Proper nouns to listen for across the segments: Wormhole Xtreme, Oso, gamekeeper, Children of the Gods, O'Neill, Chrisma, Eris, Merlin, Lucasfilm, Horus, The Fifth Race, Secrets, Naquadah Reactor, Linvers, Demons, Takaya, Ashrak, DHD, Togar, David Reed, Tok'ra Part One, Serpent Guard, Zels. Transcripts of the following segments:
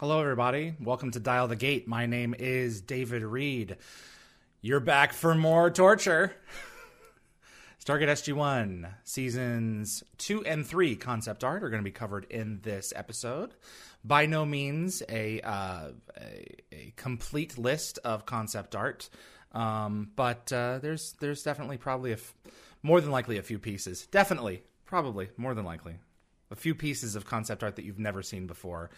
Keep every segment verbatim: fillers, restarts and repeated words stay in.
Hello, everybody. Welcome to Dial the Gate. My name is David Reed. You're back for more torture. Stargate S G one seasons two and three concept art are going to be covered in this episode. By no means a uh, a, a complete list of concept art, um, but uh, there's there's definitely probably a f- more than likely a few pieces. Definitely, probably more than likely a few pieces of concept art that you've never seen before.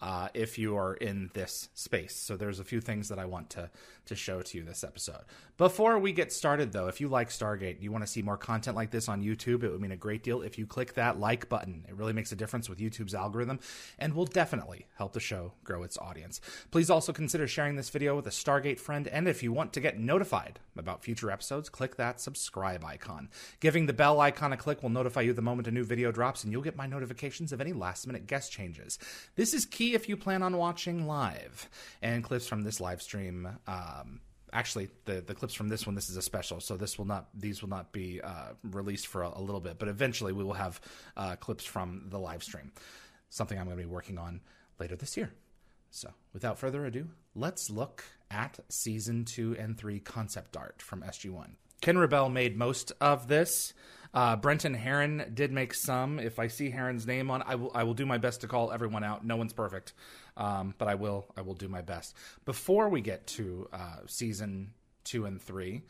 Uh, if you are in this space. So there's a few things that I want to to show to you this episode. Before we get started, though, if you like Stargate, you want to see more content like this on YouTube, it would mean a great deal if you click that like button. It really makes a difference with YouTube's algorithm and will definitely help the show grow its audience. Please also consider sharing this video with a Stargate friend, and if you want to get notified about future episodes, click that subscribe icon. Giving the bell icon a click will notify you the moment a new video drops, and you'll get my notifications of any last-minute guest changes. This is key if you plan on watching live, and clips from this live stream, um actually the the clips from this one, this is a special, so this will not these will not be uh released for a, a little bit, but eventually we will have uh clips from the live stream, something I'm going to be working on later this year. So without further ado, let's look at season two and three concept art from S G one. Ken Rebel made most of this. Uh, Brenton Heron did make some. If I see Heron's name on, I will I will do my best to call everyone out. No one's perfect, um, but I will I will do my best. Before we get to uh, season two and three,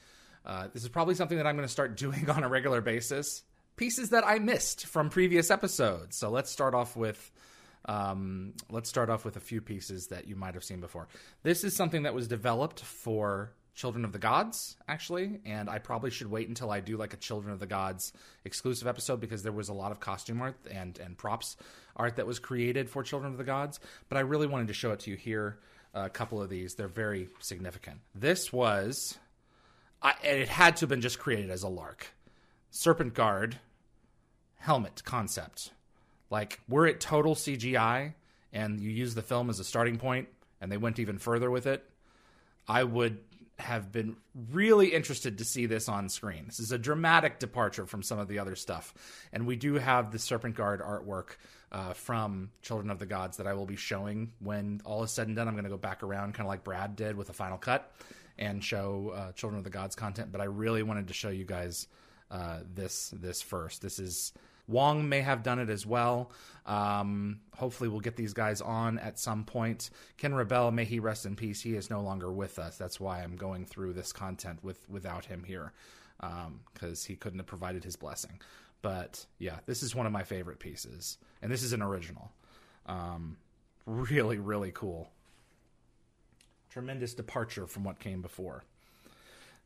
uh, this is probably something that I'm going to start doing on a regular basis. Pieces that I missed from previous episodes. So let's start off with um, let's start off with a few pieces that you might have seen before. This is something that was developed for Children of the Gods, actually, and I probably should wait until I do like a Children of the Gods exclusive episode, because there was a lot of costume art and and props art that was created for Children of the Gods, but I really wanted to show it to you here. A couple of these, they're very significant. This was, I, and it had to have been just created as a lark. Serpent Guard helmet concept. Like, we're at total C G I, and you use the film as a starting point, and they went even further with it. I would have been really interested to see this on screen. This is a dramatic departure from some of the other stuff. And we do have the Serpent Guard artwork uh, from Children of the Gods that I will be showing when all is said and done. I'm going to go back around, kind of like Brad did with a Final Cut, and show uh, Children of the Gods content. But I really wanted to show you guys uh, this this first. This is... Wong may have done it as well. Um, hopefully we'll get these guys on at some point. Ken Rebel, may he rest in peace. He is no longer with us. That's why I'm going through this content with without him here, because um, he couldn't have provided his blessing. But yeah, this is one of my favorite pieces. And this is an original. Um, really, really cool. Tremendous departure from what came before.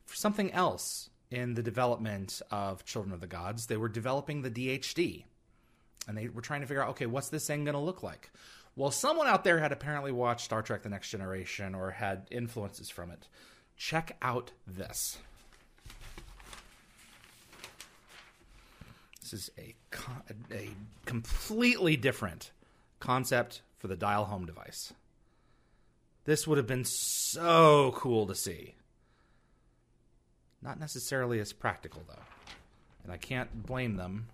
For something else... In the development of Children of the Gods, they were developing the D H D. And they were trying to figure out, okay, what's this thing going to look like? Well, someone out there had apparently watched Star Trek The Next Generation or had influences from it. Check out this. This is a, a completely different concept for the Dial home device. This would have been so cool to see. Not necessarily as practical, though. And I can't blame them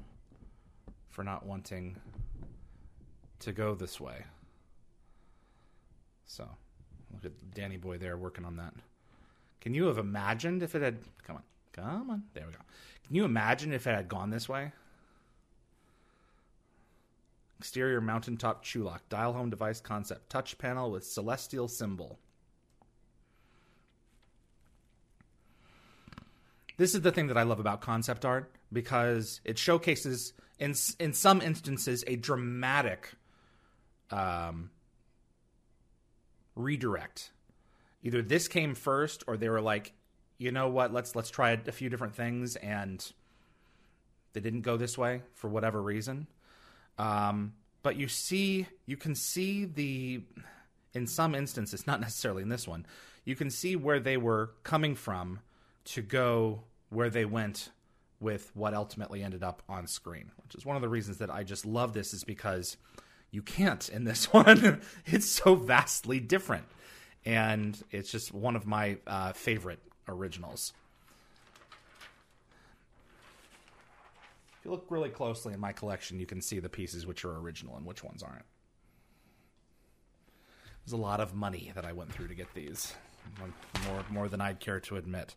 for not wanting to go this way. So, look at Danny Boy there working on that. Can you have imagined if it had... Come on. Come on. There we go. Can you imagine if it had gone this way? Exterior mountaintop chew lock. Dial home device concept. Touch panel with celestial symbol. This is the thing that I love about concept art, because it showcases, in in some instances, a dramatic um, redirect. Either this came first, or they were like, you know what, let's let's try a, a few different things, and They didn't go this way for whatever reason. Um, but you see, you can see the, in some instances, not necessarily in this one, you can see where they were coming from to go where they went with what ultimately ended up on screen, which is one of the reasons that I just love this, is because you can't in this one. It's so vastly different. And it's just one of my uh, favorite originals. If you look really closely in my collection, you can see the pieces which are original and which ones aren't. There's a lot of money that I went through to get these. More more than I'd care to admit.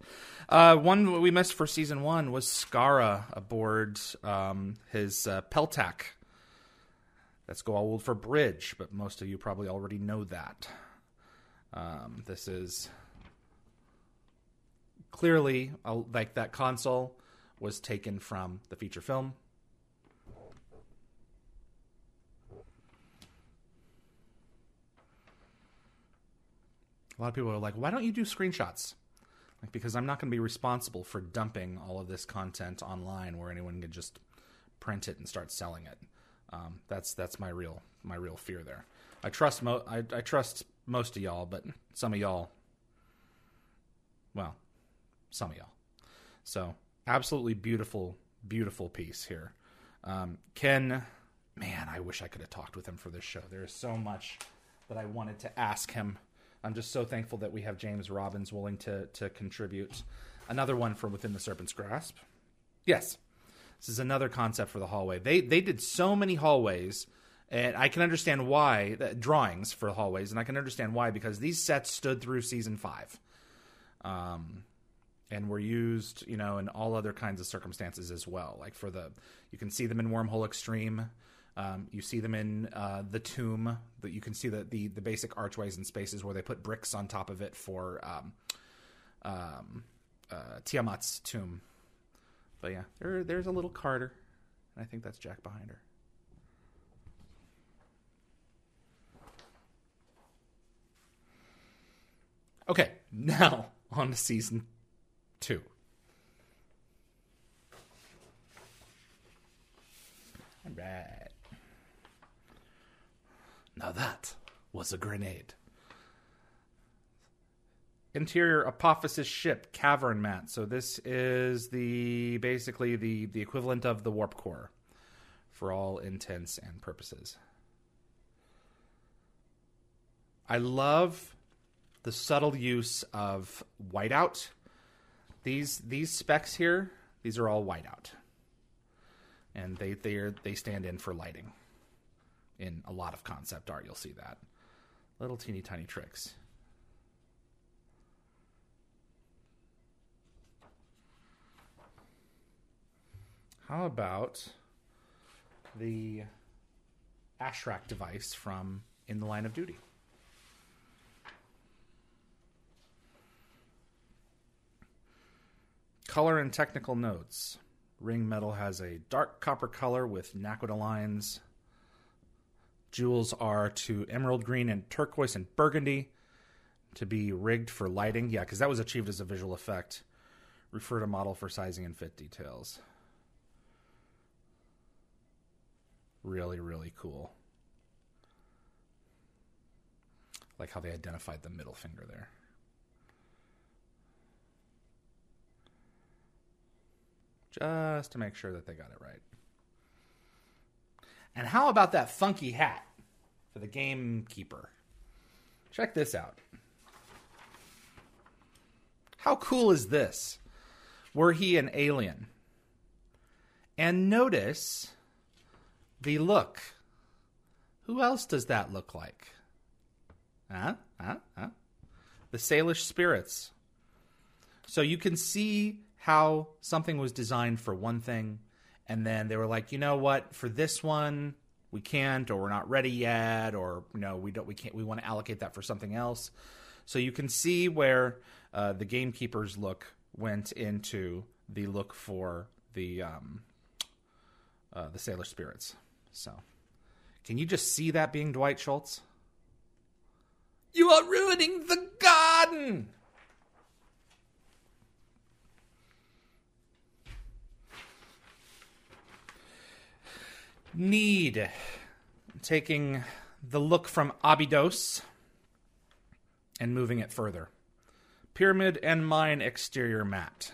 Uh, one we missed for season one was Skara aboard um, his uh, Peltac. That's Goa'uld for bridge, but most of you probably already know that. Um, this is clearly a, like that console was taken from the feature film. A lot of people are like, why don't you do screenshots? Like, because I'm not going to be responsible for dumping all of this content online where anyone can just print it and start selling it. Um, that's that's my real my real fear there. I trust mo- I, I trust most of y'all, but some of y'all, well, some of y'all. So absolutely beautiful, beautiful piece here. Um, Ken, man, I wish I could have talked with him for this show. There is so much that I wanted to ask him. I'm just so thankful that we have James Robbins willing to to contribute. Another one from Within the Serpent's Grasp. Yes, this is another concept for the hallway. They they did so many hallways, and I can understand why, uh, drawings for hallways, and I can understand why, because these sets stood through season five um, and were used, you know, in all other kinds of circumstances as well. Like for the, you can see them in Wormhole Xtreme. Um, you see them in uh, the tomb, but you can see the, the, the basic archways and spaces where they put bricks on top of it for um, um, uh, Tiamat's tomb. But yeah, there, there's a little Carter, and I think that's Jack behind her. Okay, now on to season two. All right. Now that was a grenade. Interior Apophysis ship cavern mat. So this is the basically the, the equivalent of the warp core for all intents and purposes. I love the subtle use of whiteout. These these specs here, these are all whiteout. And they they are, they stand in for lighting. In a lot of concept art, you'll see that. Little teeny tiny tricks. How about the Ashrak device from In the Line of Duty? Color and technical notes. Ring metal has a dark copper color with Naquadah lines. Jewels are to emerald green and turquoise and burgundy, to be rigged for lighting. Yeah, because that was achieved as a visual effect. Refer to model for sizing and fit details. Really, really cool. Like how they identified the middle finger there. Just to make sure that they got it right. And how about that funky hat for the gamekeeper? Check this out. How cool is this? Were he an alien? And notice the look. Who else does that look like? Huh? Huh? Huh? The Salish spirits. So you can see how something was designed for one thing, and then they were like, you know what, for this one we can't, or we're not ready yet, or you know, we don't, we can't, we want to allocate that for something else. So you can see where uh, the gamekeeper's look went into the look for the um, uh, the Sailor Spirits. So, can you just see that being Dwight Schultz? You are ruining the garden. Need. I'm taking the look from Abydos and moving it further. Pyramid and mine exterior mat.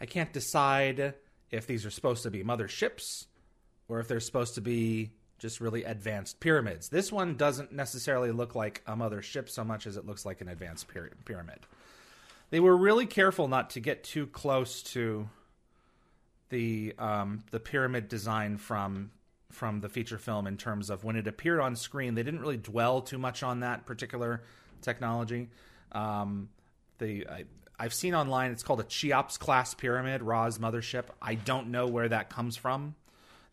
I can't decide if these are supposed to be motherships or if they're supposed to be just really advanced pyramids. This one doesn't necessarily look like a mothership so much as it looks like an advanced pyramid. They were really careful not to get too close to the um, the pyramid design from from the feature film in terms of when it appeared on screen. They didn't really dwell too much on that particular technology. Um, the I, I've seen online it's called a Cheops class pyramid, Ra's mothership. I don't know where that comes from.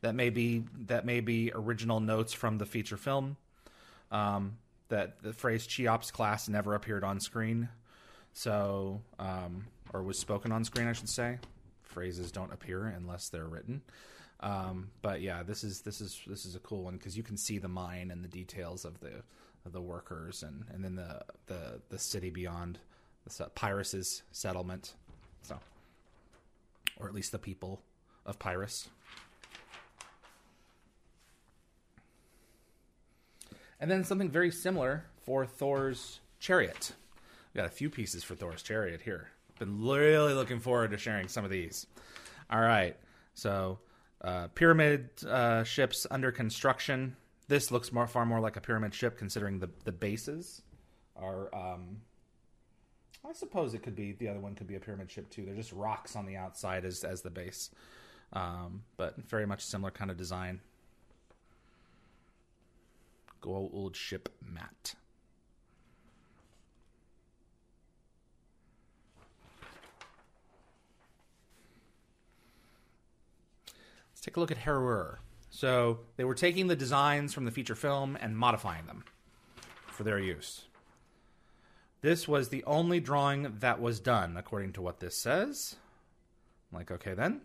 That may be that may be original notes from the feature film. Um, that the phrase Cheops class never appeared on screen. So, um, or was spoken on screen, I should say. Phrases don't appear unless they're written. Um, but yeah, this is this is this is a cool one because you can see the mine and the details of the of the workers and, and then the, the the city beyond the Pyrrhus' settlement. So, or at least the people of Pyrrhus. And then something very similar for Thor's chariot. Got a few pieces for Thor's chariot here. Been really looking forward to sharing some of these. All right. So uh, pyramid uh, ships under construction. This looks more, far more like a pyramid ship considering the, the bases are... Um, I suppose it could be... The other one could be a pyramid ship too. They're just rocks on the outside as, as the base. Um, but very much similar kind of design. Goa'uld ship mat. Take a look at Herrur. So they were taking the designs from the feature film and modifying them for their use. This was the only drawing that was done, according to what this says. I'm like, okay, then.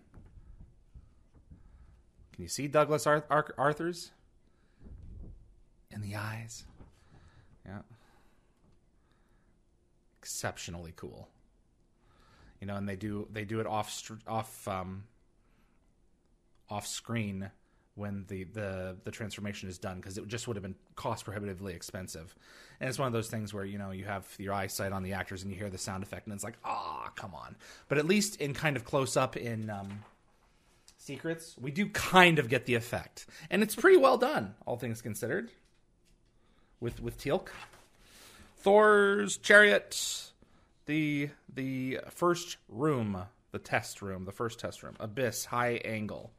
Can you see Douglas Ar- Ar- Arthur's in the eyes? Yeah. Exceptionally cool. You know, and they do they do it off off. Um, off screen when the, the, the transformation is done because it just would have been cost prohibitively expensive. And it's one of those things where, you know, you have your eyesight on the actors and you hear the sound effect and it's like, ah, oh, come on. But at least in kind of close up in um, Secrets, we do kind of get the effect. And it's pretty well done, all things considered, with with Teal'c. Thor's chariot, the the first room, the test room, the first test room, Abyss, high angle.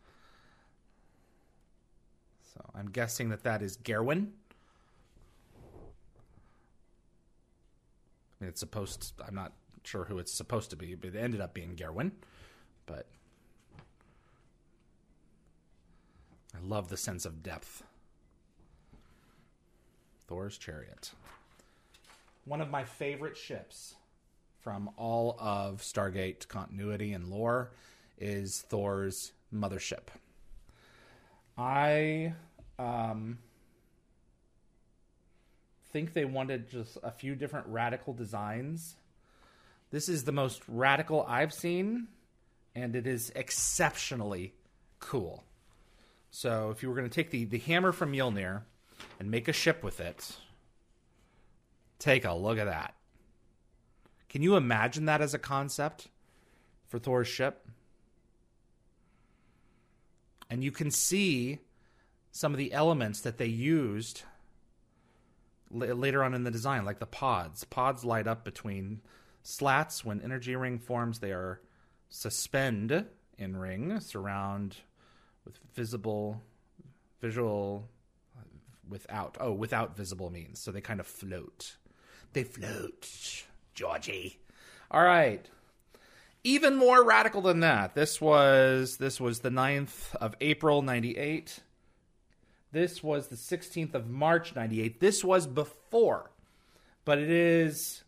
So I'm guessing that that is Garwin. I mean, it's supposed to, I'm not sure who it's supposed to be, but it ended up being Garwin. But I love the sense of depth. Thor's chariot. One of my favorite ships from all of Stargate continuity and lore is Thor's mothership. I um, think they wanted just a few different radical designs. This is the most radical I've seen, and it is exceptionally cool. So if you were going to take the, the hammer from Mjolnir and make a ship with it, take a look at that. Can you imagine that as a concept for Thor's ship? And you can see some of the elements that they used l- later on in the design, like the pods. Pods light up between slats. When energy ring forms, they are suspend in ring, surround with visible, visual, without, oh, without visible means. So they kind of float. They float, Georgie. All right. Even more radical than that. This was this was the ninth of April, ninety-eight. This was the sixteenth of March, ninety-eight. This was before. But it is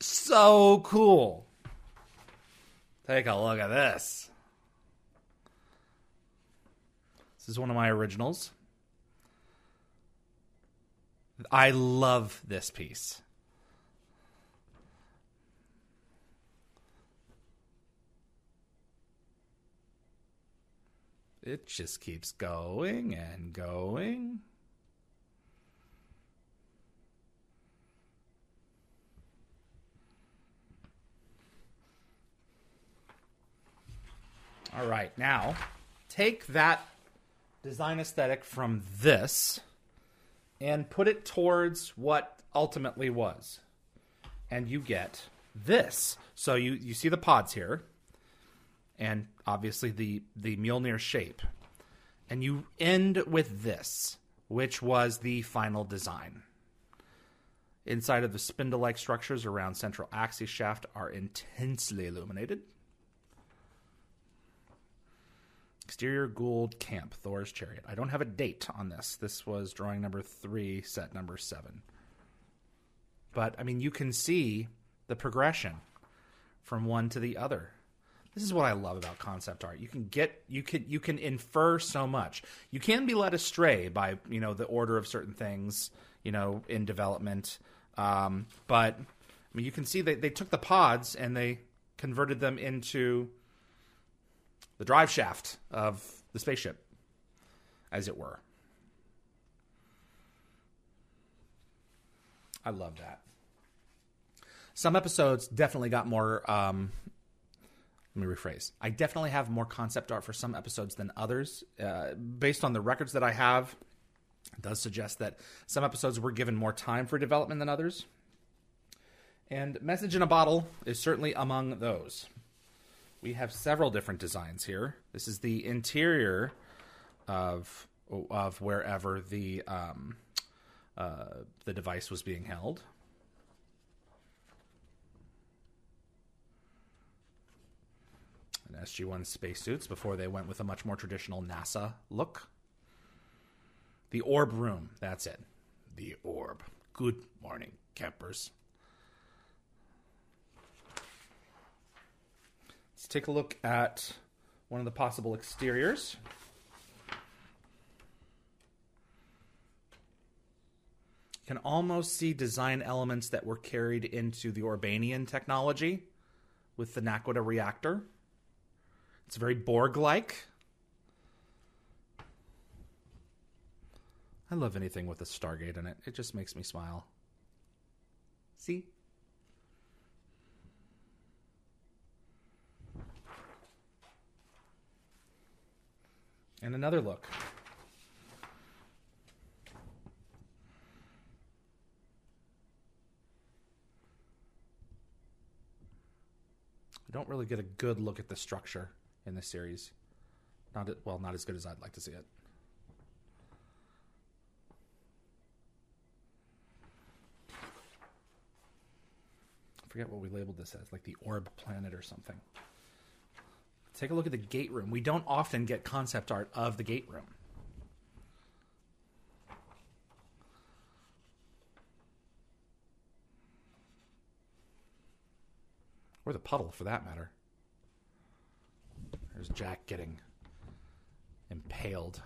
so cool. Take a look at this. This is one of my originals. I love this piece. It just keeps going and going. All right, now take that design aesthetic from this and put it towards what ultimately was. And you get this. So you, you see the pods here and obviously the, the Mjolnir shape. And you end with this, which was the final design. Inside of the spindle-like structures around central axis shaft are intensely illuminated. Exterior Goa'uld camp, Thor's chariot. I don't have a date on this. This was drawing number three, set number seven. But, I mean, you can see the progression from one to the other. This is what I love about concept art. You can get, you can, you can infer so much. You can be led astray by, you know, the order of certain things, you know, in development. Um, but, I mean, you can see they, they took the pods and they converted them into the drive shaft of the spaceship, as it were. I love that. Some episodes definitely got more... Um, let me rephrase. I definitely have more concept art for some episodes than others. Uh, based on the records that I have, it does suggest that some episodes were given more time for development than others. And Message in a Bottle is certainly among those. We have several different designs here. This is the interior of of wherever the um, uh, the device was being held. And S G one spacesuits before they went with a much more traditional NASA look. The orb room. That's it. The orb. Good morning, campers. Let's take a look at one of the possible exteriors. You can almost see design elements that were carried into the Orbanian technology with the Naquadah reactor. It's very Borg-like. I love anything with a Stargate in it. It just makes me smile. See? And another look. I don't really get a good look at the structure in this series. Not at, well, not as good as I'd like to see it. I forget what we labeled this as, like the orb planet or something. Take a look at the gate room. We don't often get concept art of the gate room. Or the puddle, for that matter. There's Jack getting impaled.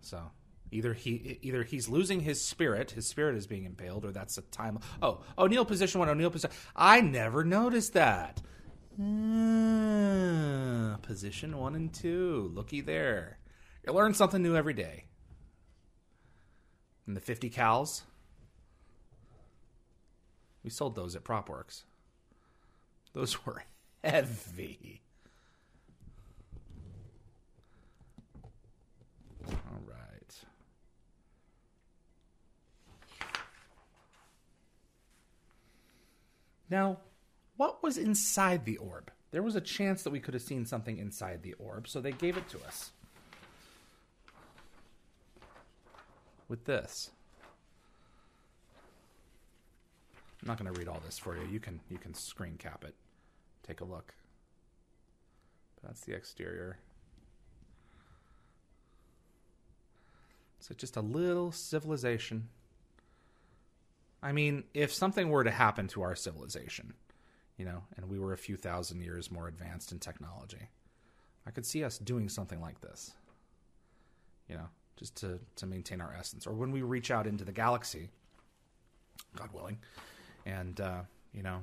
So either he either he's losing his spirit, his spirit is being impaled, or that's a time... Oh, O'Neill position one, O'Neill position... I never noticed that. Mm, position one and two. Looky there. You learn something new every day. And the fifty cals. We sold those at PropWorks. Those were heavy. All right. Now... what was inside the orb? There was a chance that we could have seen something inside the orb, so they gave it to us. With this. I'm not going to read all this for you. You can, you can screen cap it. Take a look. That's the exterior. So just a little civilization. I mean, if something were to happen to our civilization... you know, and we were a few thousand years more advanced in technology, I could see us doing something like this, you know, just to, to maintain our essence. Or when we reach out into the galaxy, God willing, and, uh, you know,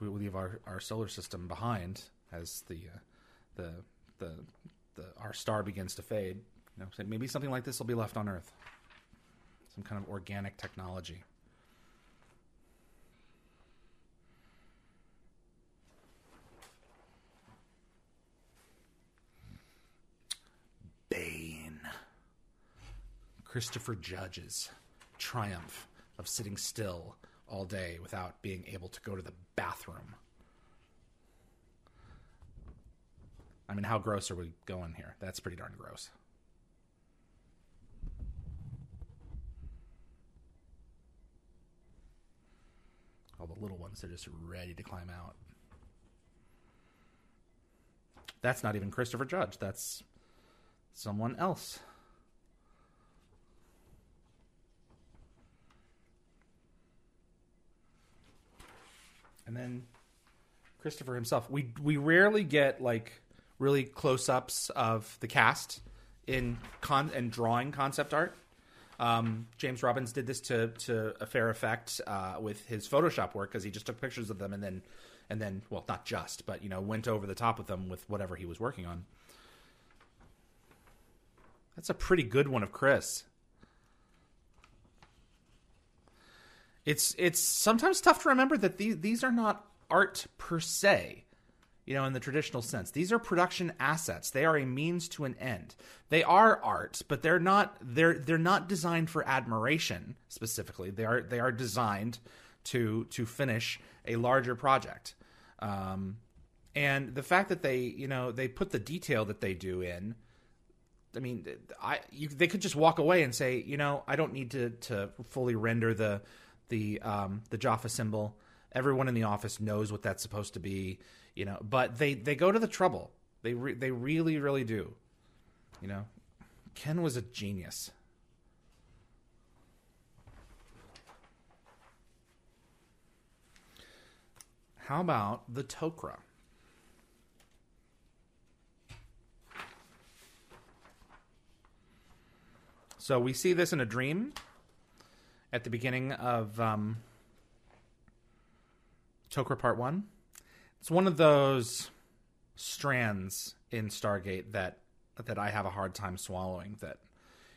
we leave our, our solar system behind as the, uh, the, the, the our star begins to fade. You know, so maybe something like this will be left on Earth. Some kind of organic technology. Bane. Christopher Judge's triumph of sitting still all day without being able to go to the bathroom. I mean, how gross are we going here? That's pretty darn gross. All the little ones, they're just ready to climb out. That's not even Christopher Judge. That's someone else. And then Christopher himself. We we rarely get like really close-ups of the cast in con and drawing concept art. Um, James Robbins did this to to a fair effect uh, with his Photoshop work, because he just took pictures of them and then and then well, not just, but you know, went over the top with them with whatever he was working on. That's a pretty good one of Chris. It's it's sometimes tough to remember that these these are not art per se, you know, in the traditional sense. These are production assets. They are a means to an end. They are art, but they're not they're they're not designed for admiration specifically. They are they are designed to to finish a larger project. Um, and the fact that they, you know, they put the detail that they do in, I mean, I you, they could just walk away and say, you know, I don't need to to fully render the the um, the Jaffa symbol. Everyone in the office knows what that's supposed to be, you know. But they, they go to the trouble. They re- they really really do, you know. Ken was a genius. How about the Tok'ra? So we see this in a dream. At the beginning of um, Tok'ra Part one. It's one of those strands in Stargate that that I have a hard time swallowing. That,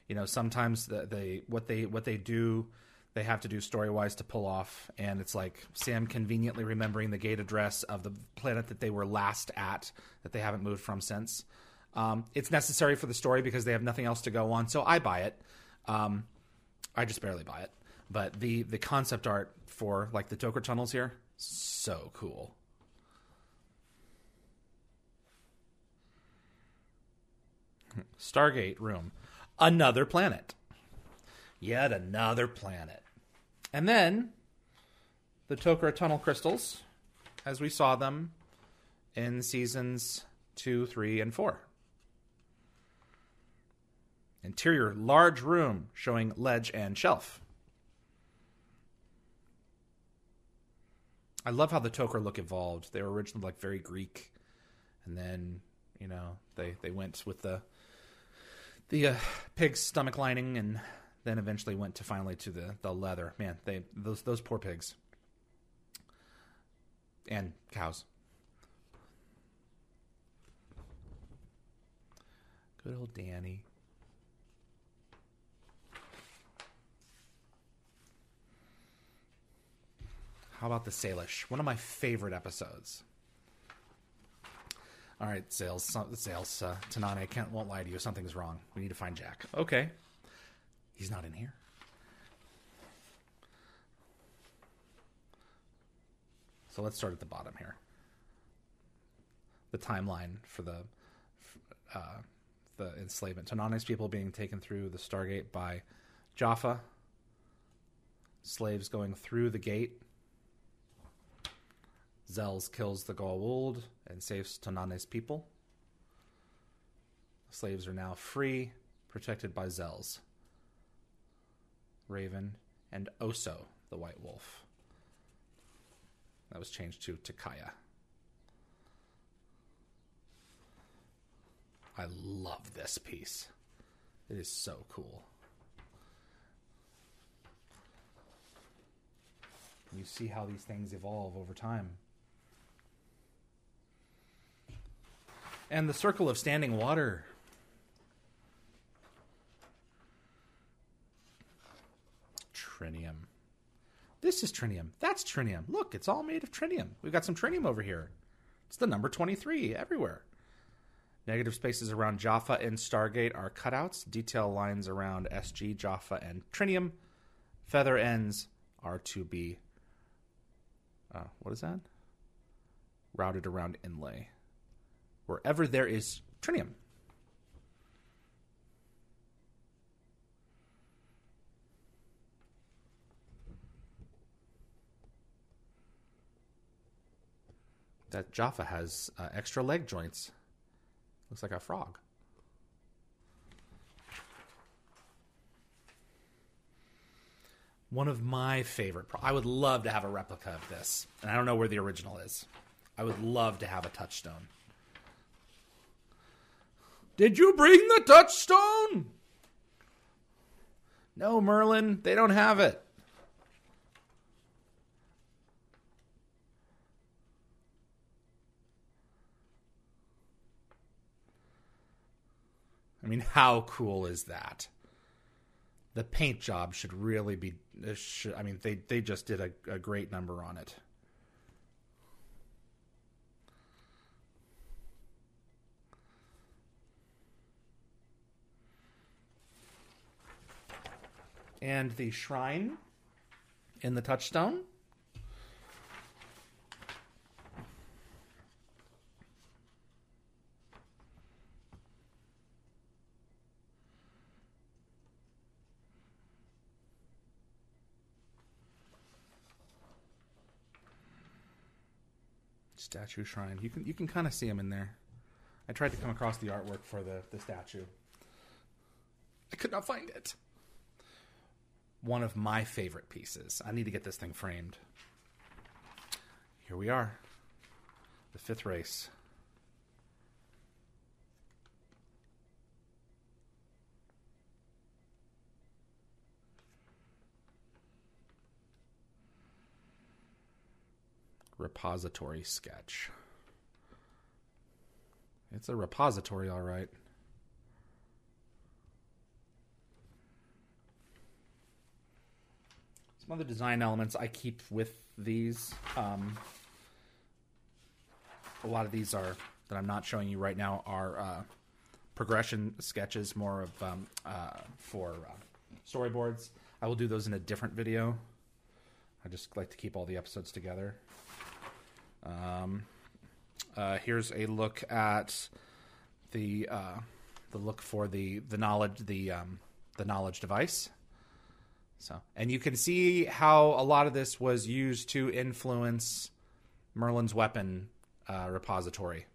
you know, sometimes the, they what they what they do, they have to do story-wise to pull off. And it's like Sam conveniently remembering the gate address of the planet that they were last at, that they haven't moved from since. Um, it's necessary for the story because they have nothing else to go on. So I buy it. Um, I just barely buy it. But the, the concept art for, like, the Tok'ra tunnels here, so cool. Stargate room. Another planet. Yet another planet. And then the Tok'ra tunnel crystals, as we saw them in seasons two, three, and four. Interior large room showing ledge and shelf. I love how the Tok'ra look evolved. They were originally like very Greek, and then, you know, they, they went with the the uh, pig's stomach lining, and then eventually went to finally to the, the leather. Man, they those those poor pigs and cows. Good old Danny. How about the Salish? One of my favorite episodes. All right, Zels, Zels, uh, Tanane, I can't, won't lie to you. Something's wrong. We need to find Jack. Okay. He's not in here. So let's start at the bottom here. The timeline for the uh, the enslavement. Tanane's people being taken through the Stargate by Jaffa. Slaves going through the gate. Zels kills the Goa'uld and saves Tanane's people. The slaves are now free, protected by Zels, Raven, and Oso, the White Wolf. That was changed to Takaya. I love this piece. It is so cool. You see how these things evolve over time. And the circle of standing water. Trinium. This is trinium. That's trinium. Look, it's all made of trinium. We've got some trinium over here. It's the number twenty-three everywhere. Negative spaces around Jaffa and Stargate are cutouts. Detail lines around S G, Jaffa, and trinium. Feather ends are to be... Uh, what is that? Routed around inlay. Wherever there is trinium. That Jaffa has uh, extra leg joints. Looks like a frog. One of my favorite... Pro- I would love to have a replica of this. And I don't know where the original is. I would love to have a touchstone. Did you bring the touchstone? No, Merlin. They don't have it. I mean, how cool is that? The paint job should really be... Should, I mean, they, they just did a, a great number on it. And the shrine in the touchstone. Statue shrine. You can you can kind of see them in there. I tried to come across the artwork for the, the statue. I could not find it. One of my favorite pieces. I need to get this thing framed. Here we are. The fifth race. Repository sketch. It's a repository, all right. Some other design elements I keep with these. Um, a lot of these are that I'm not showing you right now are uh, progression sketches, more of um, uh, for uh, storyboards. I will do those in a different video. I just like to keep all the episodes together. Um, uh, here's a look at the uh, the look for the the knowledge the um, the knowledge device. So, and you can see how a lot of this was used to influence Merlin's weapon uh, repository,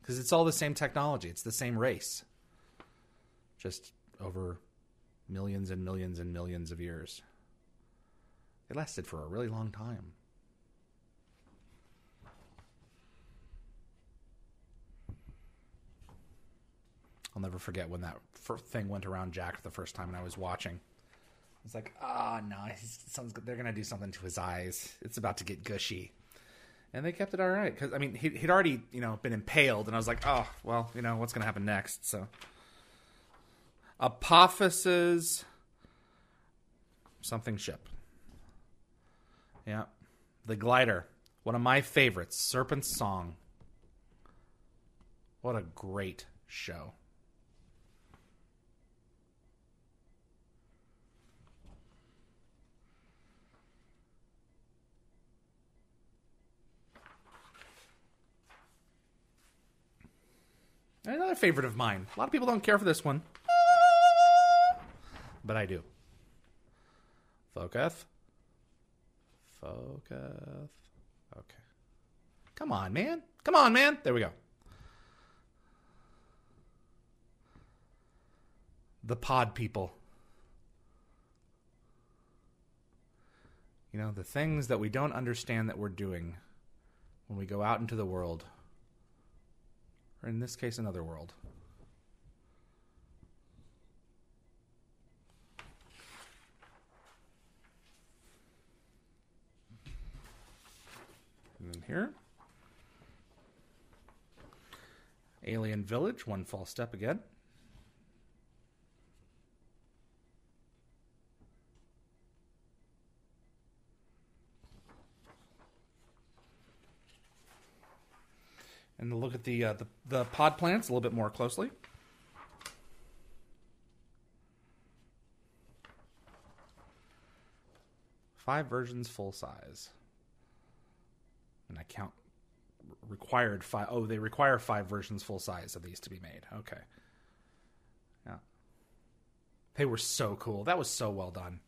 because it's all the same technology. It's the same race, just over millions and millions and millions of years. It lasted for a really long time. I'll never forget when that thing went around Jack for the first time and I was watching. I was like, ah, oh, no, sounds good. They're going to do something to his eyes. It's about to get gushy. And they kept it all right. Because, I mean, he'd, he'd already, you know, been impaled. And I was like, oh, well, you know, what's going to happen next? So, Apophysis something ship. Yeah. The glider. One of my favorites. Serpent's Song. What a great show. Another favorite of mine. A lot of people don't care for this one. But I do. Focus. Focus. Okay. Come on, man. Come on, man. There we go. The pod people. You know, the things that we don't understand that we're doing when we go out into the world. Or in this case, another world. And then here. Alien Village, one false step again. And look at the, uh, the the pod plants a little bit more closely. Five versions full size. And I count required five. Oh, they require five versions full size of these to be made. Okay. Yeah. They were so cool. That was so well done.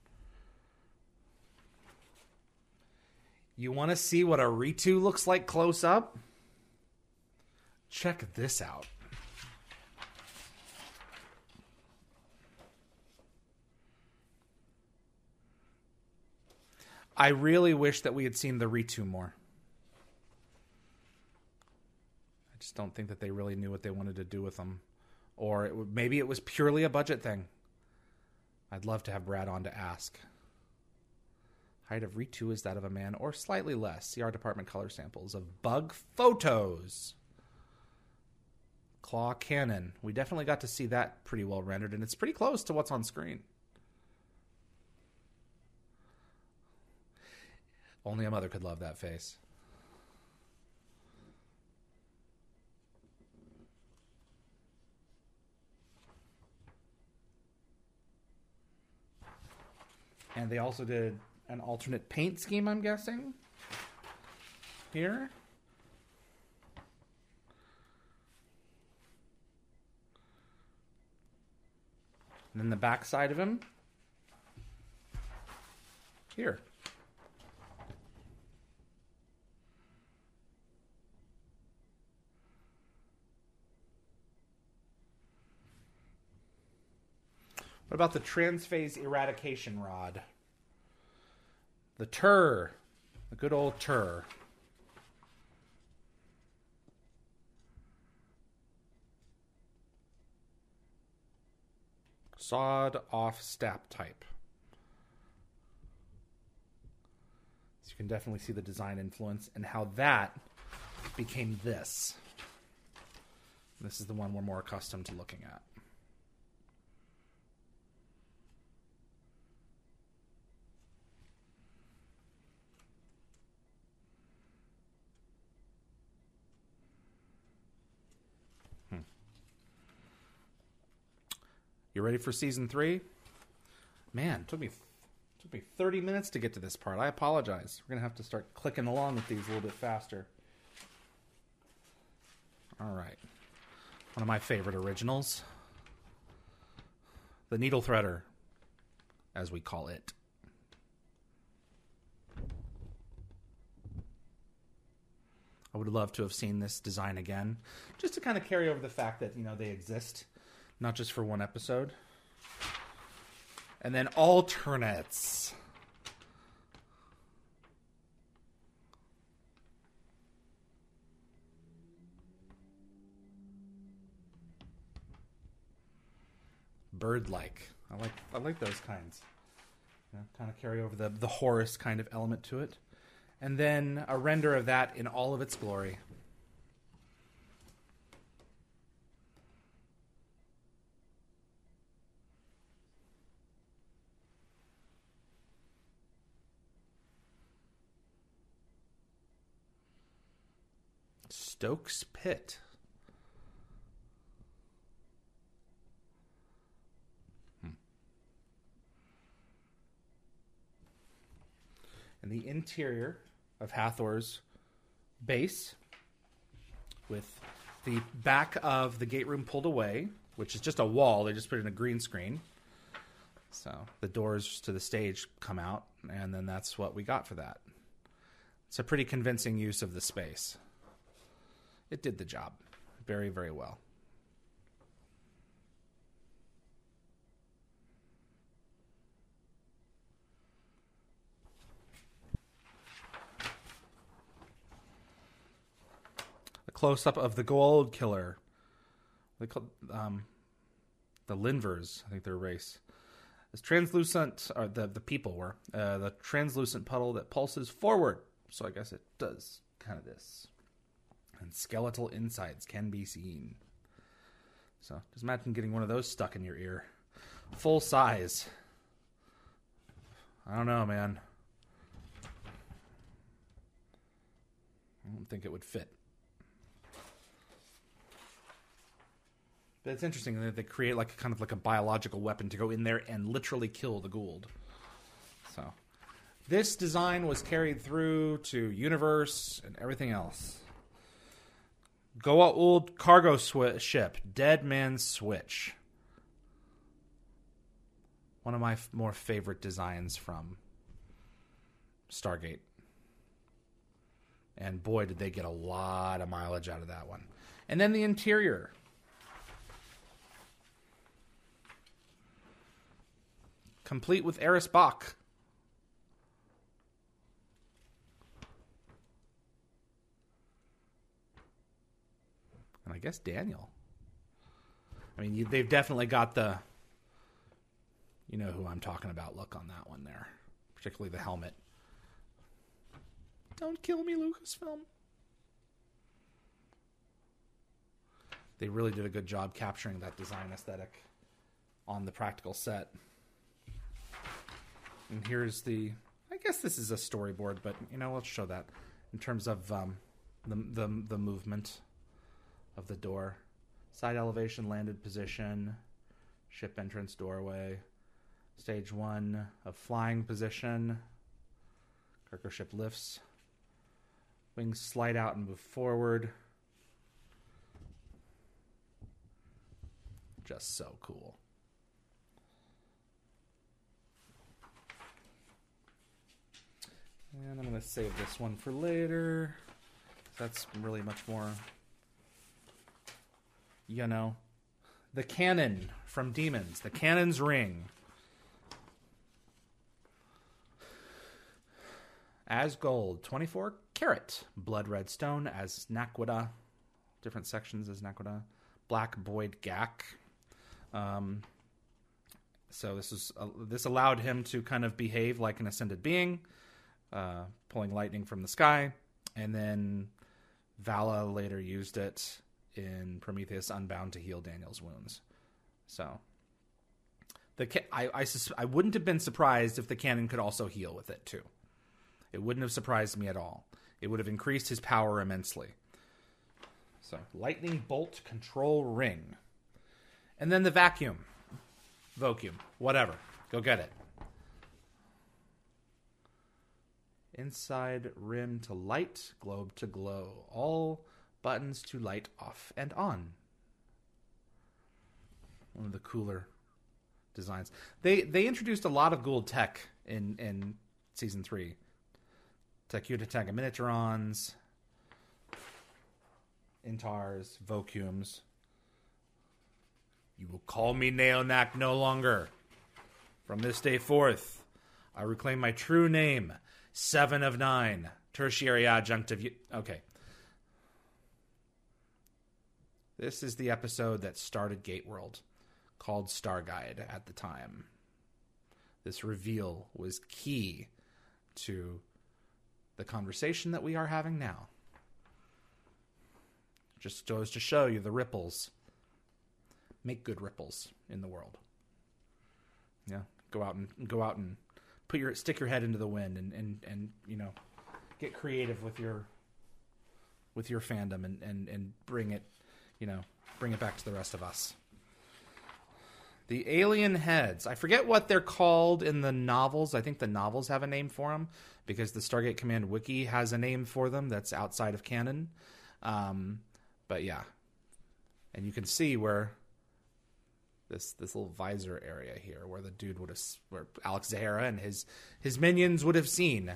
You want to see what a Ritu looks like close up? Check this out. I really wish that we had seen the Ritu more. I just don't think that they really knew what they wanted to do with them. Or it would, maybe it was purely a budget thing. I'd love to have Brad on to ask. Height of Ritu is that of a man or slightly less. See our department color samples of bug photos. Claw cannon. We definitely got to see that pretty well rendered, and it's pretty close to what's on screen. Only a mother could love that face. And they also did an alternate paint scheme, I'm guessing, here. And then the back side of him. Here. What about the transphase eradication rod? The Tur. The good old Tur. Sawed-off stab type. So you can definitely see the design influence and how that became this. This is the one we're more accustomed to looking at. You ready for season three? Man, it took me took me thirty minutes to get to this part. I apologize. We're gonna have to start clicking along with these a little bit faster. All right, one of my favorite originals, the needle threader, as we call it. I would love to have seen this design again, just to kind of carry over the fact that you know they exist. Not just for one episode. And then alternates. Bird-like. I like I like those kinds. You know, kind of carry over the, the Horus kind of element to it. And then a render of that in all of its glory. Stokes Pit. Hmm. And the interior of Hathor's base with the back of the gate room pulled away, which is just a wall. They just put in a green screen. So the doors to the stage come out, and then that's what we got for that. It's a pretty convincing use of the space. It did the job very, very well. A close-up of the Goa'uld killer. They call, um, the Linvers, I think their race. It's translucent, or the, the people were, uh, the translucent puddle that pulses forward. So I guess it does kind of this. And skeletal insides can be seen. So just imagine getting one of those stuck in your ear. Full size. I don't know, man. I don't think it would fit. But it's interesting that they create like kind of like a biological weapon to go in there and literally kill the Goa'uld. So this design was carried through to Universe and everything else. Goa'uld cargo sw- ship, Dead Man's Switch. One of my f- more favorite designs from Stargate. And boy, did they get a lot of mileage out of that one. And then the interior. Complete with Eris Bach. And I guess Daniel. I mean, you, they've definitely got the, you know who I'm talking about look on that one there. Particularly the helmet. Don't kill me, Lucasfilm. They really did a good job capturing that design aesthetic on the practical set. And here's the, I guess this is a storyboard, but, you know, let's show that in terms of um, the, the the movement of the door. Side elevation, landed position, ship entrance doorway, stage one of flying position, cargo ship lifts. Wings slide out and move forward. Just so cool. And I'm going to save this one for later. That's really much more, you know. The cannon from Demons. The cannon's ring. As gold, twenty-four carat, blood red stone as Naquadah, different sections as Naquadah, black Boyd Gak. Um, so this is uh, this allowed him to kind of behave like an ascended being, uh, pulling lightning from the sky, and then Vala later used it in Prometheus Unbound to heal Daniel's wounds. So the ca- I I, sus- I wouldn't have been surprised if the cannon could also heal with it too. It wouldn't have surprised me at all. It would have increased his power immensely. So, lightning bolt control ring. And then the vacuum. Vocuum. Whatever. Go get it. Inside rim to light, globe to glow. All buttons to light off and on. One of the cooler designs. They they introduced a lot of Goa'uld tech in, in season three. Takuta Tanga Miniaturons, Intars, Vocuums. You will call me Naonak no longer. From this day forth, I reclaim my true name, Seven of Nine, Tertiary Adjunct of... U- okay. This is the episode that started Gateworld, called Starguide at the time. This reveal was key to the conversation that we are having now. Just goes to show you the ripples. Make good ripples in the world. Yeah. Go out and go out and put your stick your head into the wind and, and, and you know, get creative with your with your fandom and, and, and bring it, you know, bring it back to the rest of us. The alien heads. I forget what they're called in the novels. I think the novels have a name for them because the Stargate Command Wiki has a name for them that's outside of canon. Um, but yeah. And you can see where this this little visor area here where the dude would have, where Alex Zahara and his, his minions would have seen.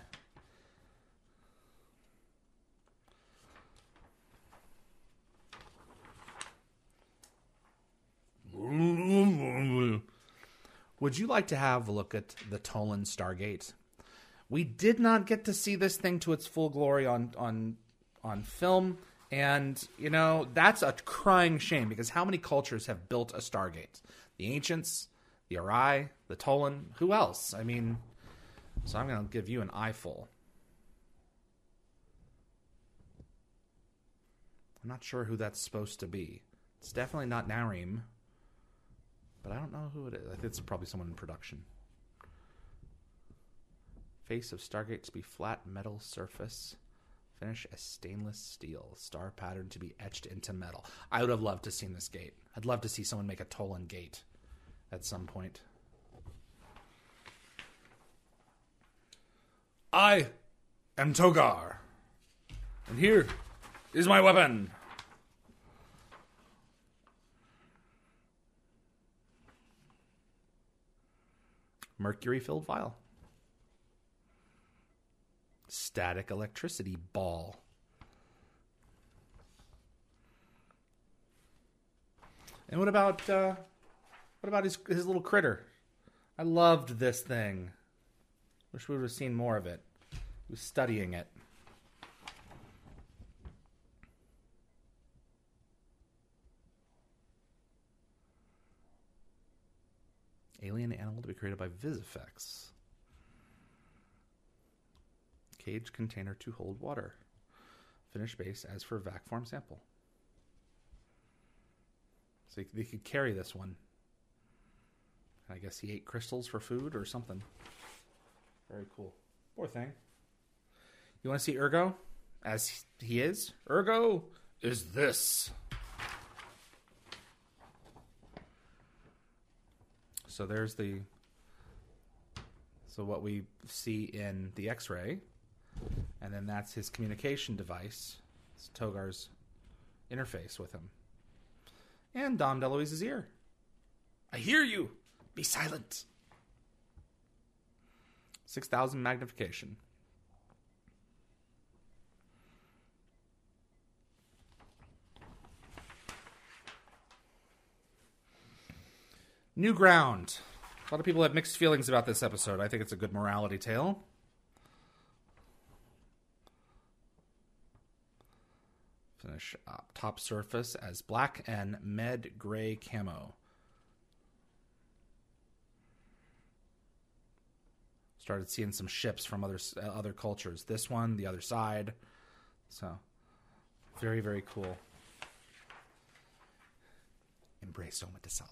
Would you like to have a look at the Tolan Stargate? We did not get to see this thing to its full glory on on on film, and you know that's a crying shame because how many cultures have built a Stargate? The Ancients, the Arai, the Tolan. Who else? I mean, so I'm going to give you an eyeful. I'm not sure who that's supposed to be. It's definitely not Narim. But I don't know who it is. I think it's probably someone in production. Face of Stargate to be flat metal surface. Finish as stainless steel. Star pattern to be etched into metal. I would have loved to have seen this gate. I'd love to see someone make a Tolan gate at some point. I am Togar. And here is my weapon. Mercury-filled vial. Static electricity ball. And what about uh, what about his his little critter? I loved this thing. Wish we would have seen more of it. He was studying it. Alien animal to be created by Visifex. Cage container to hold water. Finish base as for vac form sample. So they could carry this one. I guess he ate crystals for food or something. Very cool. Poor thing. You want to see Ergo as he is? Ergo is this. So there's the... So what we see in the X-ray, and then that's his communication device. It's Togar's interface with him. And Dom DeLuise's ear. I hear you! Be silent! six thousand magnification. New ground. A lot of people have mixed feelings about this episode. I think it's a good morality tale. Finish up. Top surface as black and med gray camo. Started seeing some ships from other uh, other cultures. This one, the other side. So, very, very cool. Embrace Oma Tesala.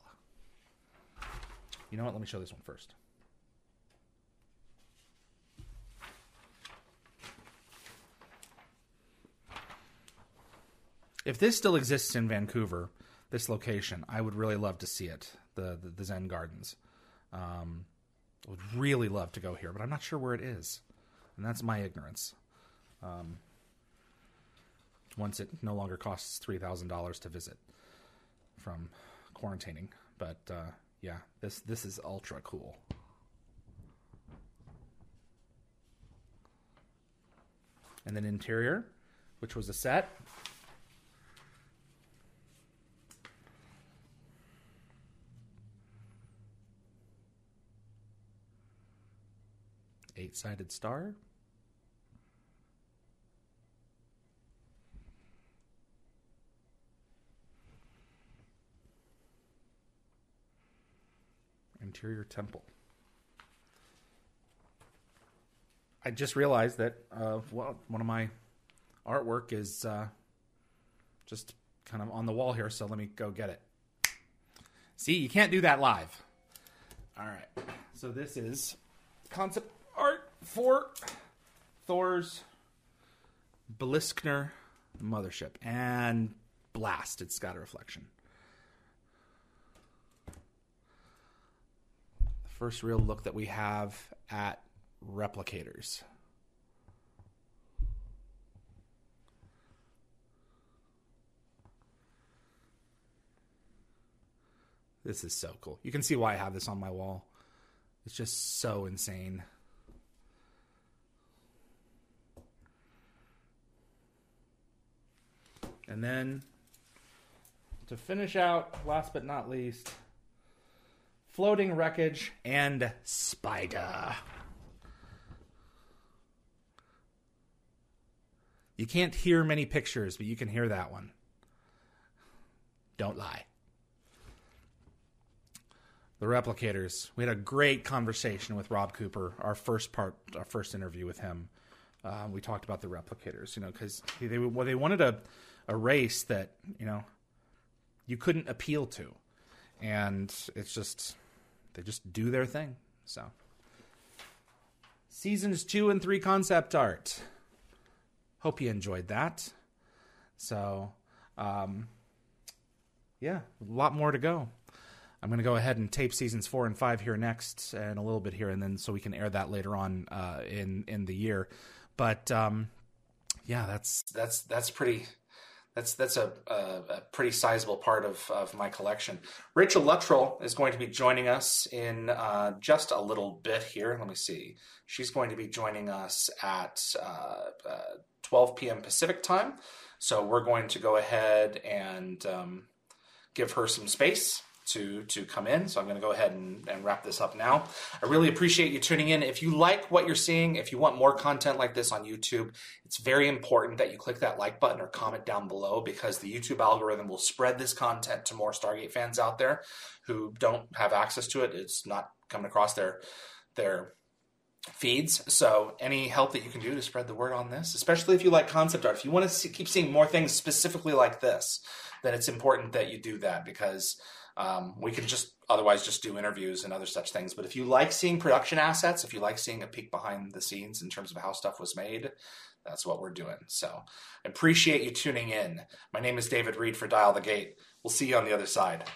You know what? Let me show this one first. If this still exists in Vancouver, this location, I would really love to see it. The the, the Zen Gardens. Um, I would really love to go here, but I'm not sure where it is. And that's my ignorance. Um, once it no longer costs three thousand dollars to visit from quarantining. But... Uh, Yeah, this this is ultra cool. And then interior, which was a set. Eight-sided star. Interior temple. I just realized that uh, well, one of my artwork is uh, just kind of on the wall here, so let me go get it. See, you can't do that live. All right. So this is concept art for Thor's Bliskner mothership. And blast, it's got a reflection. First real look that we have at replicators. This is so cool. You can see why I have this on my wall. It's just so insane. And then to finish out, last but not least... Floating wreckage and spider. You can't hear many pictures, but you can hear that one. Don't lie. The replicators. We had a great conversation with Rob Cooper. Our first part, our first interview with him, uh, we talked about the replicators. You know, because they well, they wanted a, a race that you know. you couldn't appeal to. And it's just, they just do their thing. So seasons two and three concept art. Hope you enjoyed that. So, um, yeah, a lot more to go. I'm going to go ahead and tape seasons four and five here next, and a little bit here, and then so we can air that later on uh, in in the year. But um, yeah, that's that's that's pretty. That's that's a, a, a pretty sizable part of, of my collection. Rachel Luttrell is going to be joining us in uh, just a little bit here. Let me see. She's going to be joining us at uh, uh, twelve p.m. Pacific time. So we're going to go ahead and um, give her some space to to come in. So I'm going to go ahead and, and wrap this up now. I really appreciate you tuning in. If you like what you're seeing, if you want more content like this on YouTube, it's very important that you click that like button or comment down below, because the YouTube algorithm will spread this content to more Stargate fans out there who don't have access to it. It's not coming across their their feeds. So any help that you can do to spread the word on this, especially if you like concept art, if you want to see, keep seeing more things specifically like this, then it's important that you do that, because Um, we can just otherwise just do interviews and other such things. But if you like seeing production assets, if you like seeing a peek behind the scenes in terms of how stuff was made, that's what we're doing. So I appreciate you tuning in. My name is David Reed for Dial the Gate. We'll see you on the other side.